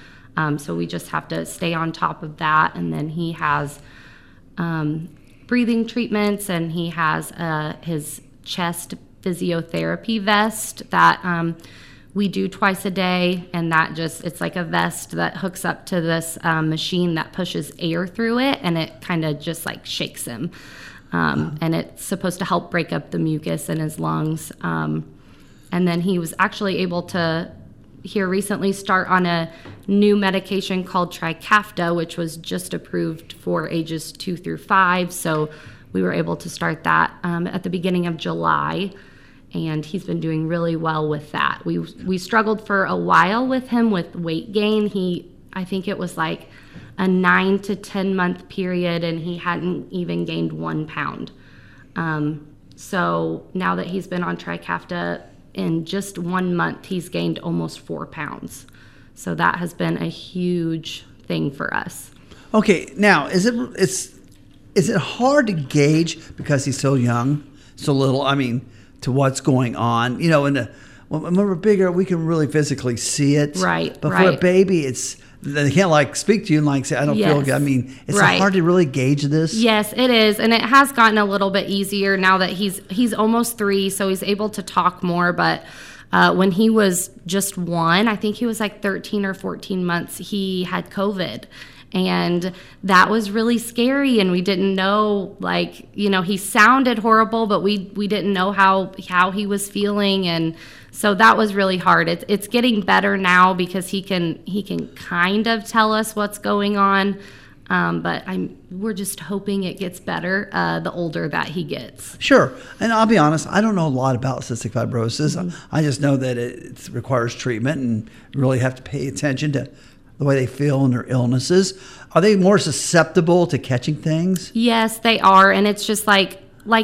So we just have to stay on top of that. And then he has breathing treatments, and he has his chest physiotherapy vest that we do twice a day. And that just, it's like a vest that hooks up to this machine that pushes air through it, and it kind of just like shakes him. And it's supposed to help break up the mucus in his lungs. And then he was actually able to here recently start on a new medication called Trikafta, which was just approved for ages 2 through 5. So we were able to start that at the beginning of July. And he's been doing really well with that. We struggled for a while with him with weight gain. I think it was like a 9 to 10 month period, and he hadn't even gained 1 pound. So now that he's been on Trikafta, in just 1 month, he's gained almost 4 pounds. So that has been a huge thing for us. Okay, now is it hard to gauge because he's so young, so little? I mean, to what's going on, you know? And when we're bigger, we can really physically see it, right? But for a baby, it's they can't like speak to you and like say, "I don't feel good." I mean, it's hard to really gauge this. Yes, it is, and it has gotten a little bit easier now that he's almost 3, so he's able to talk more. But when he was just 1, I think he was like 13 or 14 months, he had COVID. And that was really scary, and we didn't know, like, you know, he sounded horrible, but we didn't know how he was feeling, and so that was really hard. It's getting better now because he can kind of tell us what's going on, but we're just hoping it gets better the older that he gets. Sure. And I'll be honest, I don't know a lot about cystic fibrosis. Mm-hmm. I just know that it requires treatment and really have to pay attention to the way they feel and their illnesses. Are they more susceptible to catching things? Yes, they are. And it's just like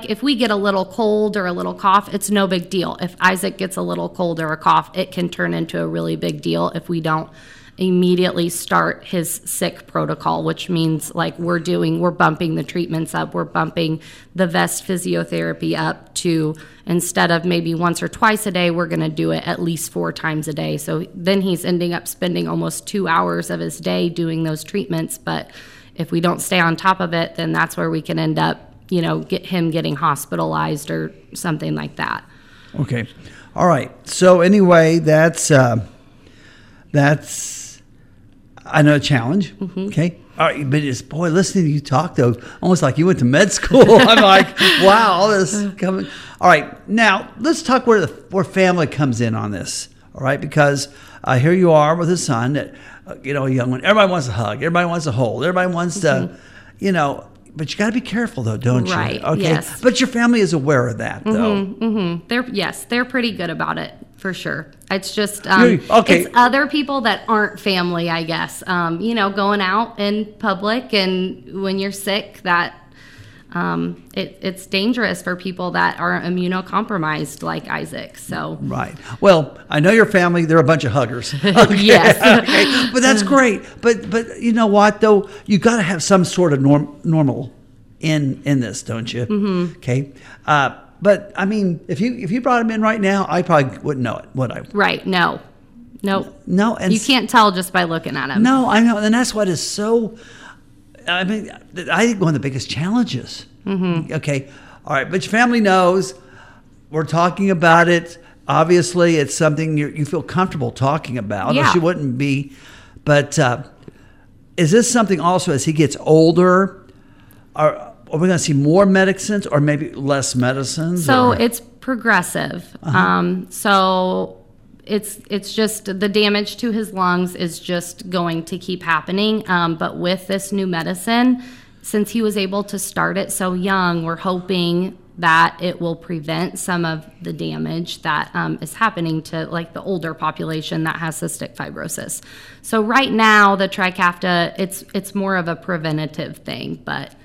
if we get a little cold or a little cough, it's no big deal. If Isaac gets a little cold or a cough, it can turn into a really big deal if we don't immediately start his sick protocol, which means like we're bumping the treatments up, we're bumping the vest physiotherapy up to, instead of maybe once or twice a day, we're going to do it at least 4 times a day. So then he's ending up spending almost 2 hours of his day doing those treatments. But if we don't stay on top of it, then that's where we can end up, you know, get him getting hospitalized or something like that. Okay. All right. So anyway, that's I know, a challenge. Mm-hmm. Okay. All right. But it's, boy, listening to you talk, though, almost like you went to med school. I'm like, wow, all this is coming. All right. Now, let's talk where family comes in on this. All right. Because here you are with a son that, you know, a young one. Everybody wants to hug. Everybody wants to hold. Everybody wants to, you know, but you got to be careful, though, don't you? Right. Okay. Yes. But your family is aware of that, though. Mm-hmm. They're pretty good about it. For sure. It's just, it's other people that aren't family, I guess. You know, going out in public and when you're sick, that it's dangerous for people that are immunocompromised like Isaac. So right. Well, I know your family, they're a bunch of huggers. Okay. Yes. Okay. But that's great. But you know what, though? You got to have some sort of normal in this, don't you? Mm-hmm. Okay. But I mean, if you brought him in right now, I probably wouldn't know it, would I? Right? No, nope. No, and you can't tell just by looking at him. No, I know, and that's what is so. I mean, I think one of the biggest challenges. Mm-hmm. Okay, all right, but your family knows. We're talking about it. Obviously, it's something you feel comfortable talking about. Yeah. Or she wouldn't be. But is this something also as he gets older? Are we going to see more medicines or maybe less medicines? So it's progressive. Uh-huh. So it's just the damage to his lungs is just going to keep happening. But with this new medicine, since he was able to start it so young, we're hoping that it will prevent some of the damage that is happening to like the older population that has cystic fibrosis. So right now, the Trikafta, it's more of a preventative thing, but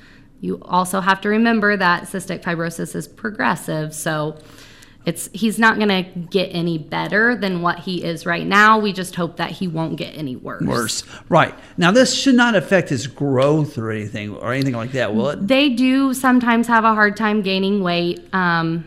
you also have to remember that cystic fibrosis is progressive, so He's not going to get any better than what he is right now. We just hope that he won't get any worse. Right. Now, this should not affect his growth or anything like that, will it? They do sometimes have a hard time gaining weight. A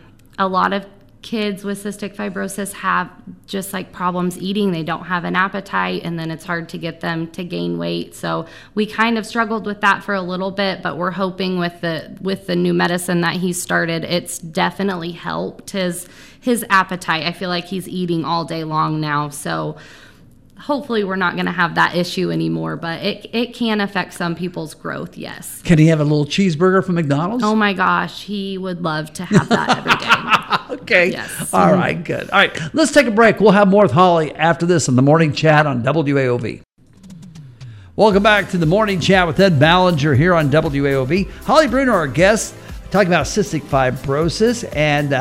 lot of kids with cystic fibrosis have just like problems eating. They don't have an appetite, and then it's hard to get them to gain weight. So we kind of struggled with that for a little bit, but we're hoping with the new medicine that he started, it's definitely helped his appetite. I feel like he's eating all day long now, so hopefully we're not going to have that issue anymore, but it can affect some people's growth, yes. Can he have a little cheeseburger from McDonald's? Oh, my gosh. He would love to have that every day. Okay. Yes. All right, good. All right, let's take a break. We'll have more with Holly after this on The Morning Chat on WAOV. Welcome back to The Morning Chat with Ed Ballinger here on WAOV. Holly Bruner, our guest, talking about cystic fibrosis, and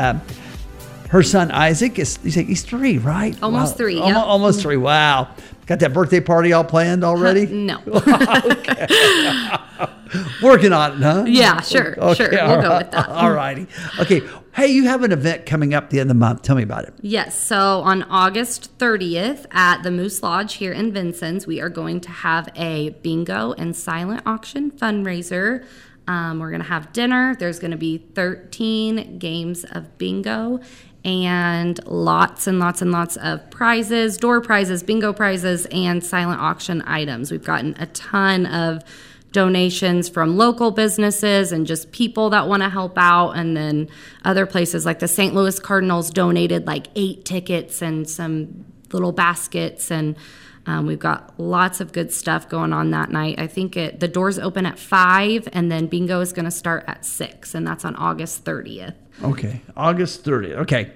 her son, Isaac, he's 3, right? Almost 3, yeah. Almost 3, wow. Got that birthday party all planned already? No. Okay. Working on it, huh? Yeah, sure. We'll go with that. All righty. Okay. Hey, you have an event coming up the end of the month. Tell me about it. Yes. So on August 30th at the Moose Lodge here in Vincennes, we are going to have a bingo and silent auction fundraiser. We're going to have dinner. There's going to be 13 games of bingo, and lots and lots of prizes, door prizes, bingo prizes, and silent auction items. We've gotten a ton of donations from local businesses and just people that want to help out, and then other places like the St. Louis Cardinals donated like 8 tickets and some little baskets, and we've got lots of good stuff going on that night. I think the doors open at 5, and then bingo is going to start at 6, and that's on August 30th. Okay, August 30th. Okay.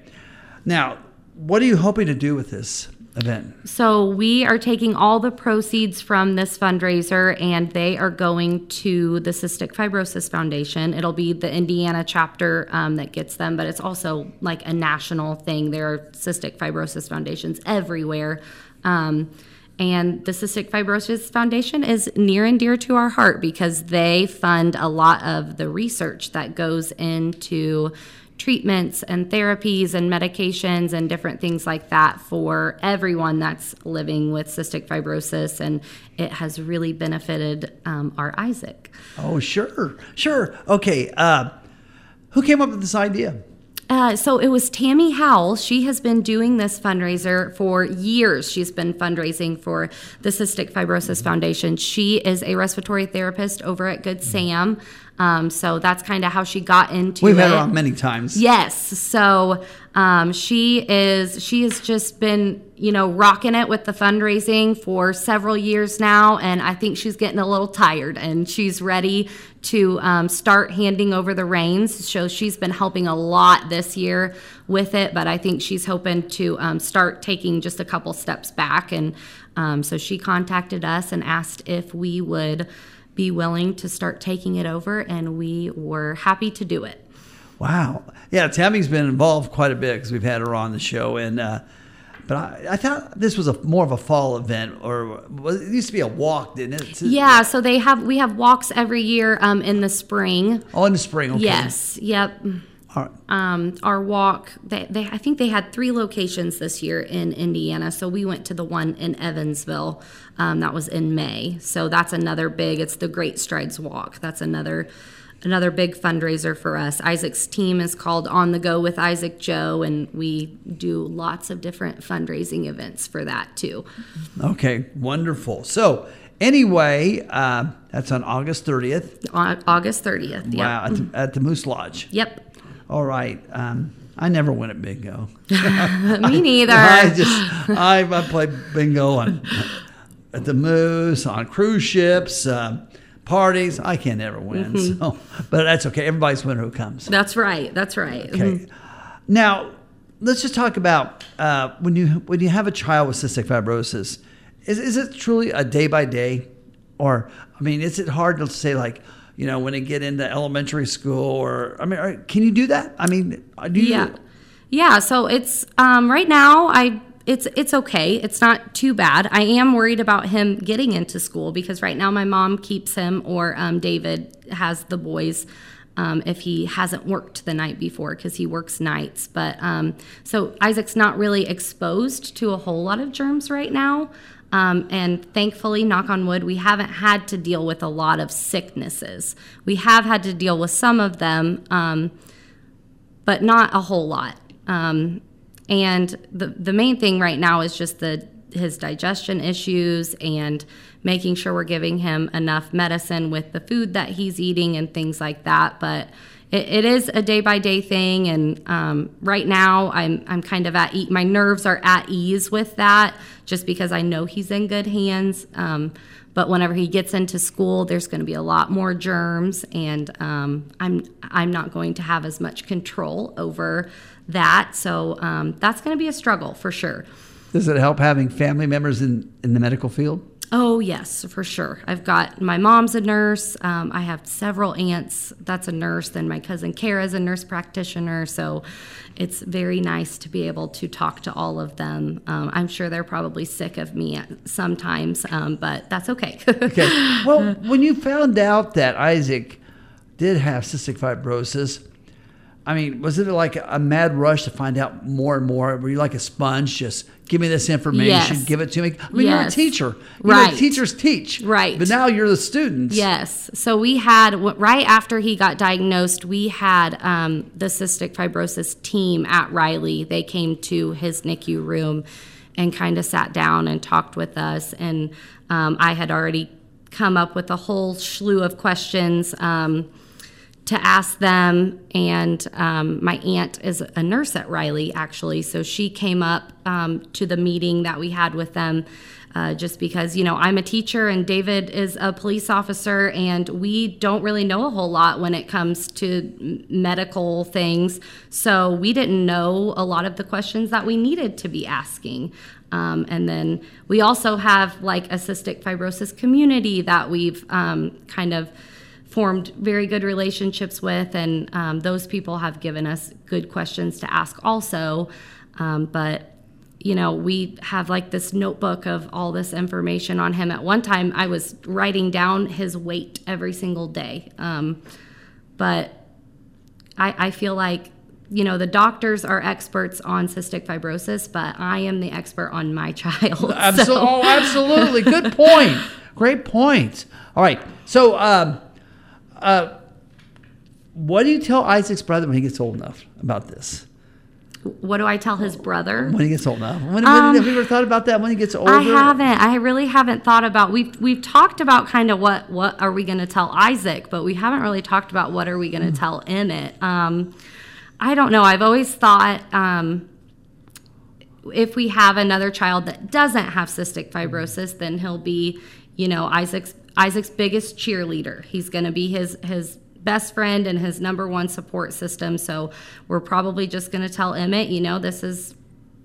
Now, what are you hoping to do with this event? So we are taking all the proceeds from this fundraiser, and they are going to the Cystic Fibrosis Foundation. It'll be the Indiana chapter that gets them, but it's also like a national thing. There are Cystic Fibrosis Foundations everywhere. And the Cystic Fibrosis Foundation is near and dear to our heart because they fund a lot of the research that goes into treatments and therapies and medications and different things like that for everyone that's living with cystic fibrosis, and it has really benefited our Isaac. Oh, sure. Okay. Who came up with this idea? So it was Tammy Howell. She has been doing this fundraiser for years. She's been fundraising for the Cystic Fibrosis Foundation. She is a respiratory therapist over at Good Sam. So that's kind of how she got into it. We've had her on many times. Yes. So she has just been, rocking it with the fundraising for several years now. And I think she's getting a little tired, and she's ready to start handing over the reins. So she's been helping a lot this year with it, but I think she's hoping to start taking just a couple steps back. And so she contacted us and asked if we would be willing to start taking it over, and we were happy to do it. Wow. Yeah, Tammy's been involved quite a bit because we've had her on the show, and but I thought this was more of a fall event, or it used to be a walk, didn't it? Yeah, so we have walks every year in the spring. Oh, in the spring, okay. Yes, yep. All right. Our walk, I think they had 3 locations this year in Indiana, so we went to the one in Evansville. That was in May, so that's another big. It's the Great Strides Walk. That's another big fundraiser for us. Isaac's team is called On the Go with Isaac Joe, and we do lots of different fundraising events for that too. Okay, wonderful. So anyway, that's on August 30th. August 30th. Yep. Wow, at the Moose Lodge. Yep. All right. I never win at bingo. Me neither. I play bingo on. At the Moose, on cruise ships, parties. I can't ever win, so, but that's okay. Everybody's winner who comes. That's right. Okay. Mm-hmm. Now, let's just talk about when you have a child with cystic fibrosis, is it truly a day-by-day? Or, is it hard to say, when they get into elementary school? Or, can you do that? Do you? Yeah, so it's right now It's okay. It's not too bad. I am worried about him getting into school because right now my mom keeps him, or David has the boys if he hasn't worked the night before, because he works nights. But so Isaac's not really exposed to a whole lot of germs right now. And thankfully, knock on wood, we haven't had to deal with a lot of sicknesses. We have had to deal with some of them, but not a whole lot. And the main thing right now is just his digestion issues and making sure we're giving him enough medicine with the food that he's eating and things like that. But it is a day-by-day thing, and right now I'm kind of my nerves are at ease with that, just because I know he's in good hands. But whenever he gets into school, there's going to be a lot more germs, and I'm not going to have as much control over that. So that's going to be a struggle for sure. Does it help having family members in the medical field? Oh, yes, for sure. I've got my mom's a nurse. I have several aunts that's a nurse. Then my cousin Kara's a nurse practitioner. So it's very nice to be able to talk to all of them. I'm sure they're probably sick of me sometimes, but that's okay. Okay. Well, when you found out that Isaac did have cystic fibrosis, I mean, was it like a mad rush to find out more and more? Were you like a sponge, just give me this information, yes. give it to me? I mean, yes. You're a teacher. Right. You know, teachers teach. Right. But now you're the student. Yes. So we had, right after he got diagnosed, we had the cystic fibrosis team at Riley. They came to his NICU room and kind of sat down and talked with us. And I had already come up with a whole slew of questions to ask them, and my aunt is a nurse at Riley, actually, so she came up to the meeting that we had with them, just because, you know, I'm a teacher and David is a police officer, and we don't really know a whole lot when it comes to medical things, so we didn't know a lot of the questions that we needed to be asking. And then we also have, like, a cystic fibrosis community that we've kind of formed very good relationships with, and those people have given us good questions to ask also. But, you know, we have like this notebook of all this information on him. At one time, I was writing down his weight every single day. But I feel like, you know, the doctors are experts on cystic fibrosis, but I am the expert on my child. Oh, absolutely. Good point. Great point. All right. So, what do you tell Isaac's brother when he gets old enough about this? What do I tell his brother? When he gets old enough. When have you ever thought about that when he gets older? I haven't. I really haven't thought about. We've talked about kind of what are we going to tell Isaac, but we haven't really talked about what are we going to tell Emmett. I don't know. I've always thought if we have another child that doesn't have cystic fibrosis, then he'll be, you know, Isaac's biggest cheerleader. He's going to be his best friend and his number one support system. So we're probably just going to tell Emmett, you know,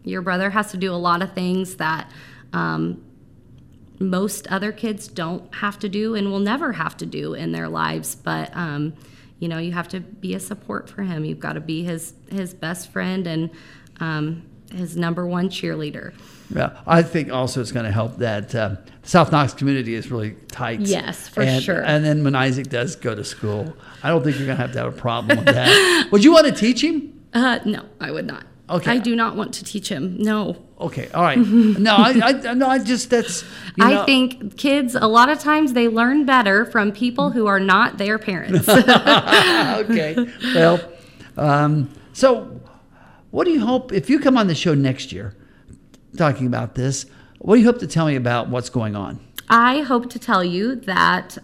your brother has to do a lot of things that most other kids don't have to do and will never have to do in their lives. But, you know, you have to be a support for him. You've got to be his best friend and his number one cheerleader. Yeah, I think also it's going to help that the South Knox community is really tight. Yes, sure. And then when Isaac does go to school, I don't think you're going to have a problem with that. Would you want to teach him? No, I would not. Okay. I do not want to teach him. No. Okay. All right. No, I just, that's, you know. I think kids, a lot of times they learn better from people who are not their parents. Okay. Well, so what do you hope, if you come on the show next year, talking about this, what do you hope to tell me about what's going on? I hope to tell you that,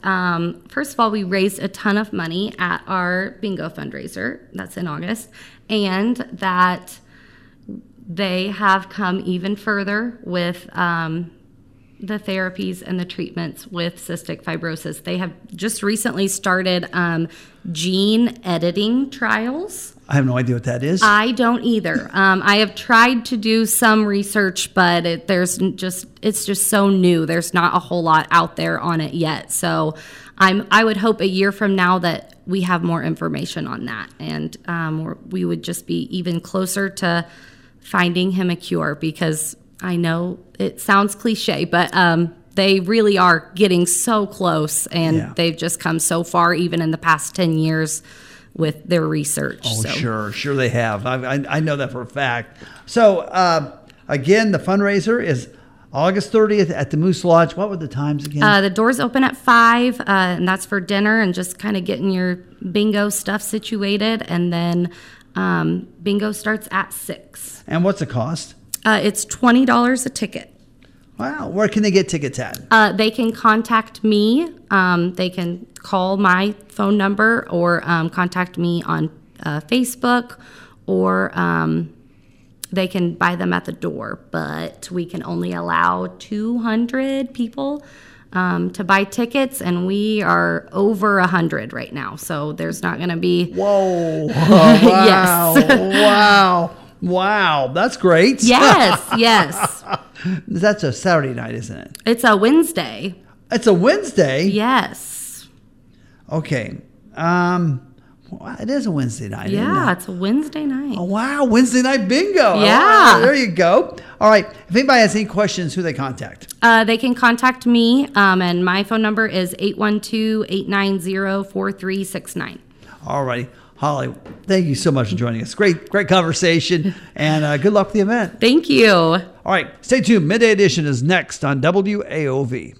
first of all, we raised a ton of money at our bingo fundraiser. That's in August. And that they have come even further with the therapies and the treatments with cystic fibrosis. They have just recently started gene editing trials. I have no idea what that is. I don't either. I have tried to do some research, but it's just so new. There's not a whole lot out there on it yet. So I would hope a year from now that we have more information on that, and we would just be even closer to finding him a cure, because I know it sounds cliche, but they really are getting so close, and they've just come so far, even in the past 10 years. with their research. Oh, so. Sure they have. I know that for a fact. So, again, the fundraiser is August 30th at the Moose Lodge. What were the times again? The doors open at 5, and that's for dinner and just kind of getting your bingo stuff situated. And then bingo starts at 6. And what's the cost? It's $20 a ticket. Wow. Where can they get tickets at? They can contact me. They can call my phone number or contact me on Facebook, or they can buy them at the door. But we can only allow 200 people to buy tickets, and we are over 100 right now. So there's not going to be... Whoa. Oh, wow. Wow. That's great. Yes. That's a Saturday night, isn't it? It's a Wednesday. It's a Wednesday? Yes. Okay. It is a Wednesday night. Yeah, it's a Wednesday night. Oh, wow. Wednesday night bingo. Yeah. Oh, there you go. All right. If anybody has any questions, who they contact? They can contact me, and my phone number is 812-890-4369. All righty. Holly, thank you so much for joining us. Great conversation, and good luck with the event. Thank you. All right, stay tuned. Midday Edition is next on WAOV.